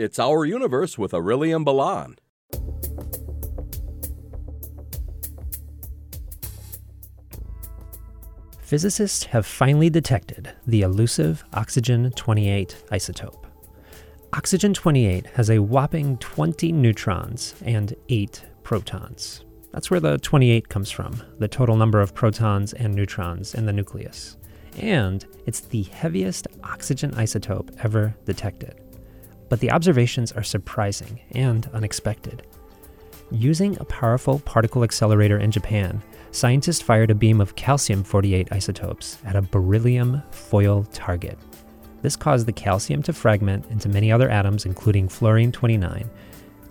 It's Our Universe with Aurelium Balan. Physicists have finally detected the elusive oxygen-28 isotope. Oxygen-28 has a whopping 20 neutrons and 8 protons. That's where the 28 comes from, the total number of protons and neutrons in the nucleus. And it's the heaviest oxygen isotope ever detected. But the observations are surprising and unexpected. Using a powerful particle accelerator in Japan, scientists fired a beam of calcium-48 isotopes at a beryllium foil target. This caused the calcium to fragment into many other atoms, including fluorine-29,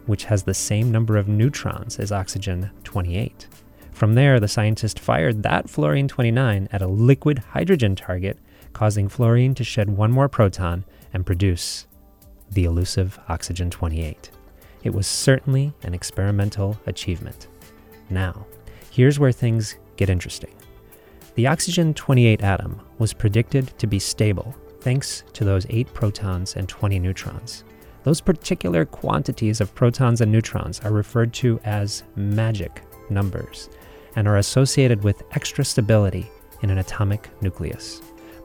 which has the same number of neutrons as oxygen-28. From there, the scientist fired that fluorine-29 at a liquid hydrogen target, causing fluorine to shed one more proton and produce the elusive oxygen-28. It was certainly an experimental achievement. Now, here's where things get interesting. The oxygen-28 atom was predicted to be stable thanks to those 8 protons and 20 neutrons. Those particular quantities of protons and neutrons are referred to as magic numbers and are associated with extra stability in an atomic nucleus.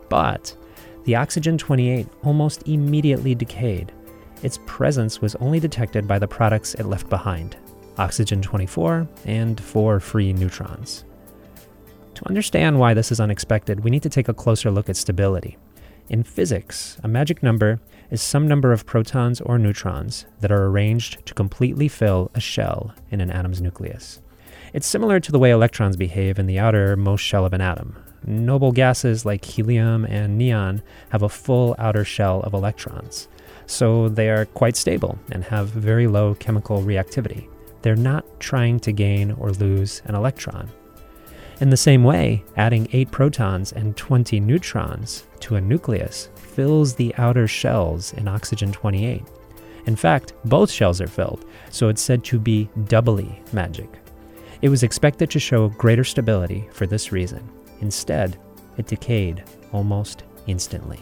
But the oxygen-28 almost immediately decayed. Its presence was only detected by the products it left behind, oxygen-24 and 4 free neutrons. To understand why this is unexpected, we need to take a closer look at stability. In physics, a magic number is some number of protons or neutrons that are arranged to completely fill a shell in an atom's nucleus. It's similar to the way electrons behave in the outermost shell of an atom. Noble gases like helium and neon have a full outer shell of electrons, so they are quite stable and have very low chemical reactivity. They're not trying to gain or lose an electron. In the same way, adding 8 protons and 20 neutrons to a nucleus fills the outer shells in oxygen-28. In fact, both shells are filled, so it's said to be doubly magic. It was expected to show greater stability for this reason. Instead, it decayed almost instantly.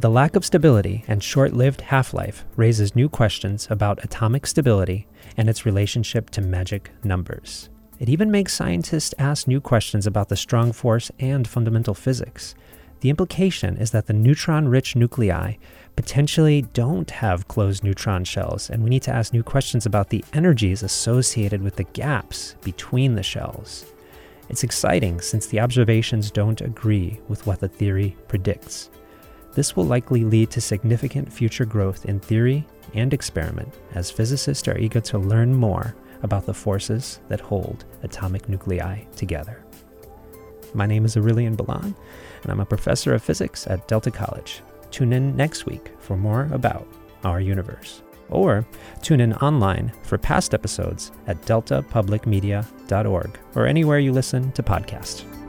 The lack of stability and short-lived half-life raises new questions about atomic stability and its relationship to magic numbers. It even makes scientists ask new questions about the strong force and fundamental physics. The implication is that the neutron-rich nuclei potentially don't have closed neutron shells, and we need to ask new questions about the energies associated with the gaps between the shells. It's exciting since the observations don't agree with what the theory predicts. This will likely lead to significant future growth in theory and experiment, as physicists are eager to learn more about the forces that hold atomic nuclei together. My name is Aurelium Balan, and I'm a professor of physics at Delta College. Tune in next week for more about our universe, or tune in online for past episodes at deltapublicmedia.org or anywhere you listen to podcasts.